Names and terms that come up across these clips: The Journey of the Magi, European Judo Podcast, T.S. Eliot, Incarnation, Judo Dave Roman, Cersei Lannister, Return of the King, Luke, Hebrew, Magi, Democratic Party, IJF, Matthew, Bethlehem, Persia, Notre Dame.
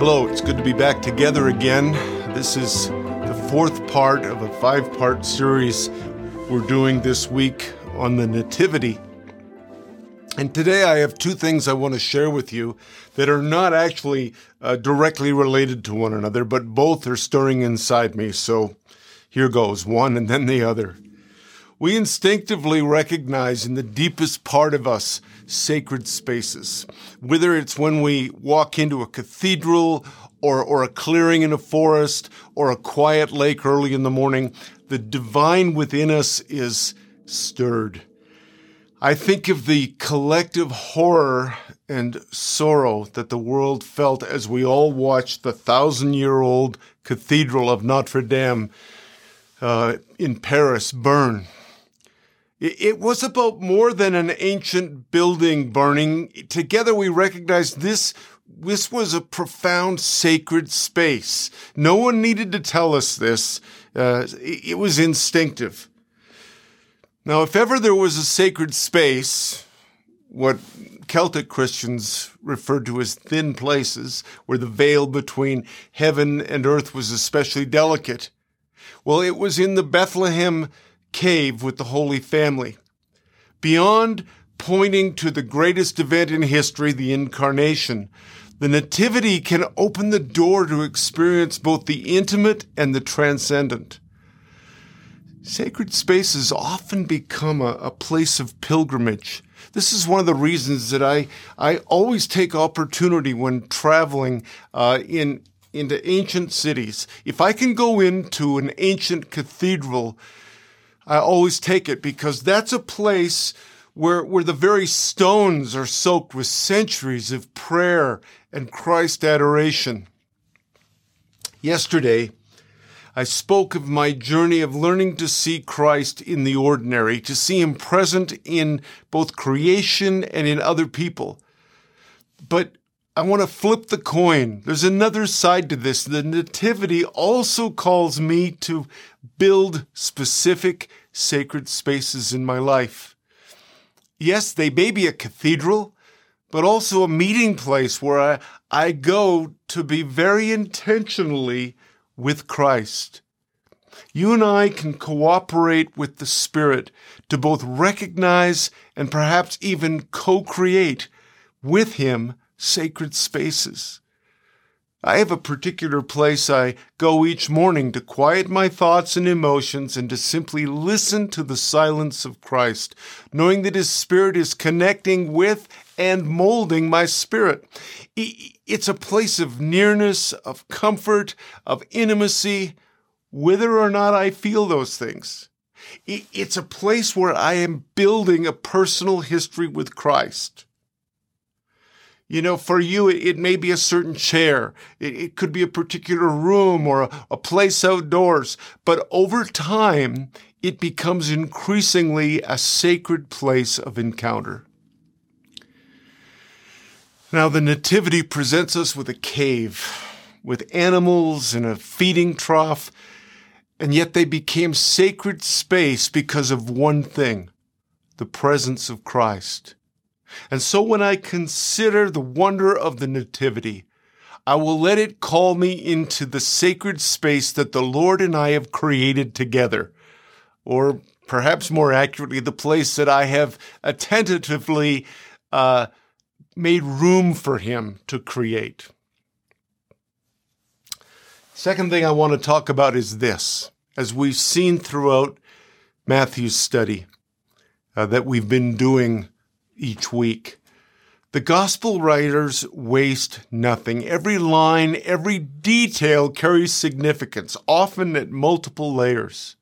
Hello, it's good to be back together again. This is the fourth part of a five-part series we're doing this week on the Nativity. And today I have two things I want to share with you that are not actually directly related to one another, but both are stirring inside me. So here goes one and then the other. We instinctively recognize in the deepest part of us sacred spaces, whether it's when we walk into a cathedral or a clearing in a forest or a quiet lake early in the morning, the divine within us is stirred. I think of the collective horror and sorrow that the world felt as we all watched the 1,000-year-old Cathedral of Notre Dame in Paris burn. It was about more than an ancient building burning. Together we recognized this was a profound sacred space. No one needed to tell us this. It was instinctive. Now, if ever there was a sacred space, what Celtic Christians referred to as thin places, where the veil between heaven and earth was especially delicate, well, it was in the Bethlehem cave with the Holy Family. Beyond pointing to the greatest event in history, the Incarnation, the Nativity can open the door to experience both the intimate and the transcendent. Sacred spaces often become a place of pilgrimage. This is one of the reasons that I always take opportunity when traveling into ancient cities. If I can go into an ancient cathedral, I always take it, because that's a place where the very stones are soaked with centuries of prayer and Christ adoration. Yesterday, I spoke of my journey of learning to see Christ in the ordinary, to see him present in both creation and in other people. But I want to flip the coin. There's another side to this. The Nativity also calls me to build specific sacred spaces in my life. Yes, they may be a cathedral, but also a meeting place where I go to be very intentionally with Christ. You and I can cooperate with the Spirit to both recognize and perhaps even co-create with him sacred spaces. I have a particular place I go each morning to quiet my thoughts and emotions and to simply listen to the silence of Christ, knowing that his Spirit is connecting with and molding my spirit. It's a place of nearness, of comfort, of intimacy, whether or not I feel those things. It's a place where I am building a personal history with Christ. You know, for you, it may be a certain chair. It could be a particular room or a place outdoors. But over time, it becomes increasingly a sacred place of encounter. Now, the Nativity presents us with a cave, with animals and a feeding trough, and yet they became sacred space because of one thing: the presence of Christ. And so when I consider the wonder of the Nativity, I will let it call me into the sacred space that the Lord and I have created together, or perhaps more accurately, the place that I have attentively made room for him to create. Second thing I want to talk about is this, as we've seen throughout Matthew's study that we've been doing each week. The gospel writers waste nothing. Every line, every detail carries significance, often at multiple layers.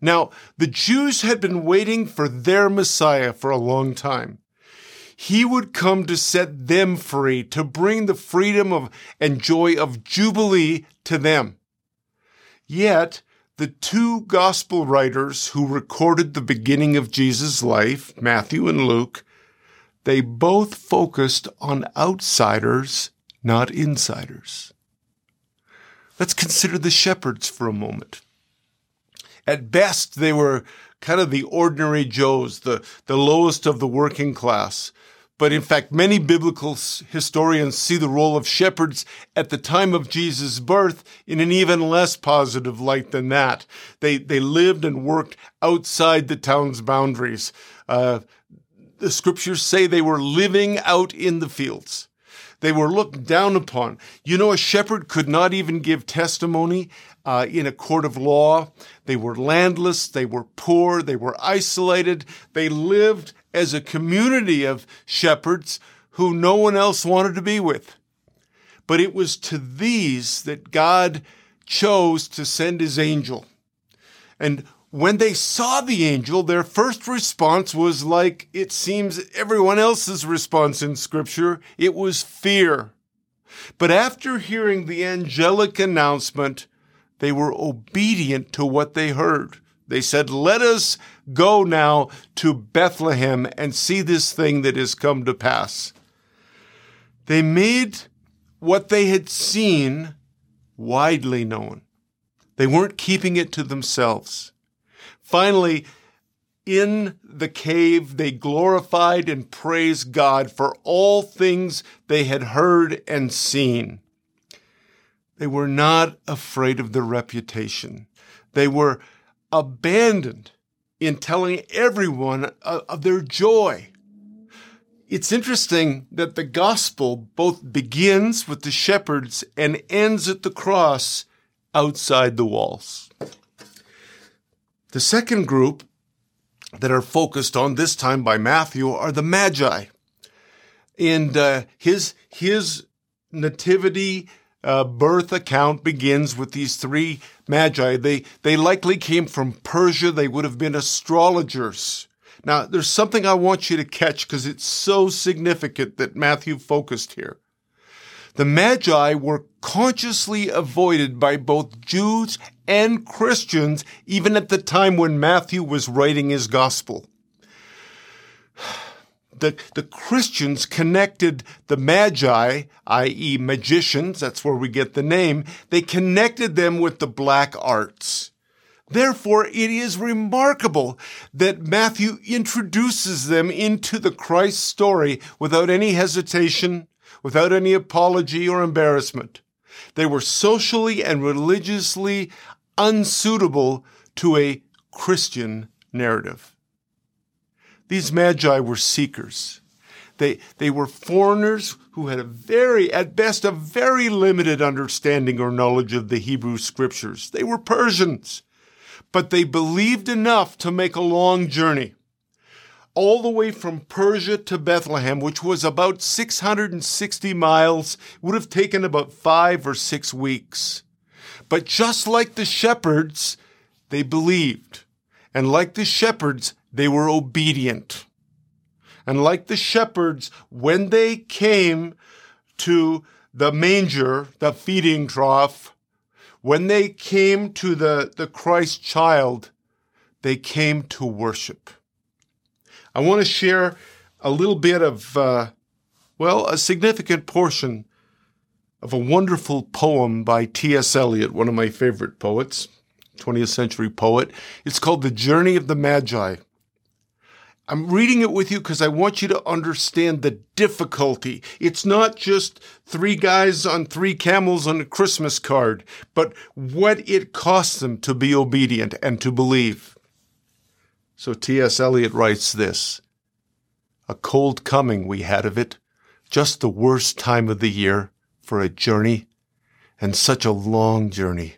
Now, the Jews had been waiting for their Messiah for a long time. He would come to set them free, to bring the freedom and joy of Jubilee to them. Yet, the two gospel writers who recorded the beginning of Jesus' life, Matthew and Luke, they both focused on outsiders, not insiders. Let's consider the shepherds for a moment. At best, they were kind of the ordinary Joes, the lowest of the working class. but in fact many biblical historians see the role of shepherds at the time of Jesus' birth in an even less positive light than that. They lived and worked outside the town's boundaries. The scriptures say they were living out in the fields. They were looked down upon. You know, a shepherd could not even give testimony in a court of law. They were landless. They were poor. They were isolated. They lived as a community of shepherds who no one else wanted to be with. But it was to these that God chose to send his angel. And when they saw the angel, their first response was like it seems everyone else's response in Scripture. It was fear. But after hearing the angelic announcement, they were obedient to what they heard. They said, "Let us go now to Bethlehem and see this thing that has come to pass." They made what they had seen widely known. They weren't keeping it to themselves. Finally, in the cave, they glorified and praised God for all things they had heard and seen. They were not afraid of their reputation. They were abandoned in telling everyone of their joy. It's interesting that the gospel both begins with the shepherds and ends at the cross outside the walls. The second group that are focused on this time by Matthew are the Magi. And his nativity birth account begins with these three Magi. They likely came from Persia. They would have been astrologers. Now, there's something I want you to catch because it's so significant that Matthew focused here. The Magi were consciously avoided by both Jews and Christians, even at the time when Matthew was writing his gospel. The Christians connected the Magi, i.e. magicians, that's where we get the name, they connected them with the black arts. Therefore, it is remarkable that Matthew introduces them into the Christ story without any hesitation, without any apology or embarrassment. They were socially and religiously unsuitable to a Christian narrative. These Magi were seekers. They were foreigners who had at best, a very limited understanding or knowledge of the Hebrew scriptures. They were Persians, but they believed enough to make a long journey, all the way from Persia to Bethlehem, which was about 660 miles, would have taken about 5 or 6 weeks. But just like the shepherds, they believed. And like the shepherds, they were obedient. And like the shepherds, when they came to the manger, the feeding trough, when they came to the Christ child, they came to worship. I want to share a little bit of, a significant portion of a wonderful poem by T.S. Eliot, one of my favorite poets, 20th century poet. It's called The Journey of the Magi. I'm reading it with you because I want you to understand the difficulty. It's not just three guys on three camels on a Christmas card, but what it costs them to be obedient and to believe. So T.S. Eliot writes this: "A cold coming we had of it, just the worst time of the year for a journey, and such a long journey.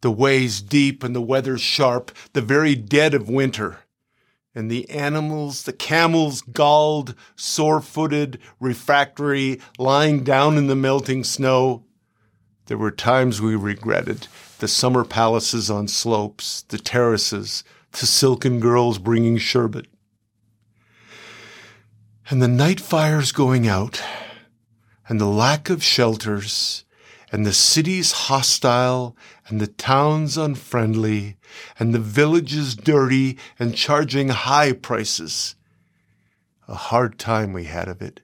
The ways deep and the weather sharp, the very dead of winter. And the animals, the camels galled, sore-footed, refractory, lying down in the melting snow. There were times we regretted the summer palaces on slopes, the terraces, the silken girls bringing sherbet, and the night fires going out, and the lack of shelters, and the cities hostile, and the towns unfriendly, and the villages dirty and charging high prices. A hard time we had of it.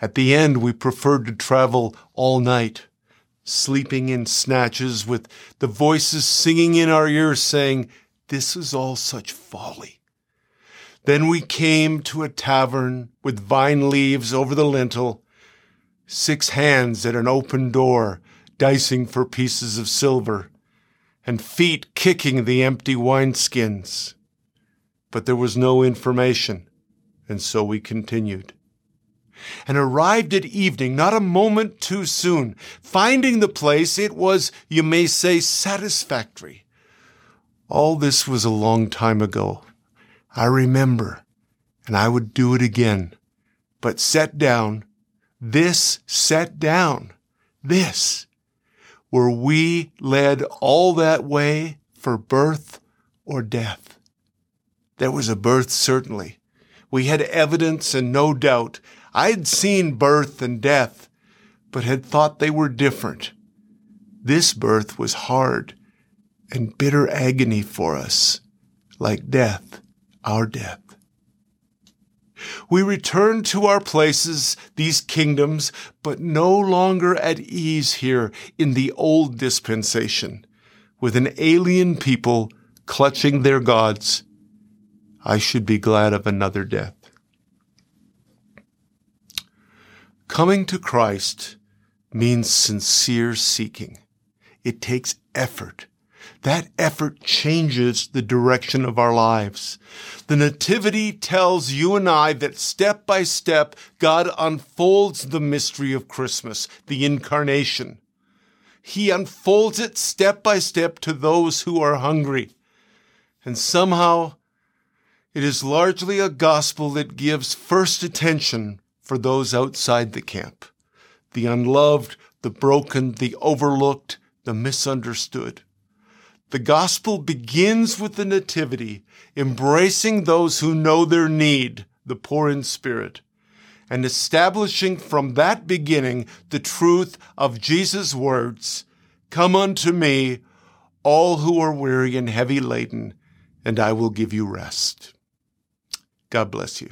At the end, we preferred to travel all night, sleeping in snatches with the voices singing in our ears saying, 'This is all such folly. Then we came to a tavern with vine leaves over the lintel, 6 hands at an open door, dicing for pieces of silver, and feet kicking the empty wineskins. But there was no information, and so we continued. And arrived at evening, not a moment too soon. Finding the place, it was, you may say, satisfactory. All this was a long time ago. I remember, and I would do it again. But set down, were we led all that way for birth or death? There was a birth, certainly. We had evidence and no doubt. I'd seen birth and death, but had thought they were different. This birth was hard and bitter agony for us, like death, our death. We returned to our places, these kingdoms, but no longer at ease here in the old dispensation, with an alien people clutching their gods. I should be glad of another death. Coming to Christ means sincere seeking. It takes effort. That effort changes the direction of our lives. The Nativity tells you and I that step by step, God unfolds the mystery of Christmas, the Incarnation. He unfolds it step by step to those who are hungry. And somehow, it is largely a gospel that gives first attention for those outside the camp, the unloved, the broken, the overlooked, the misunderstood. The gospel begins with the Nativity, embracing those who know their need, the poor in spirit, and establishing from that beginning the truth of Jesus' words, "Come unto me, all who are weary and heavy laden, and I will give you rest." God bless you.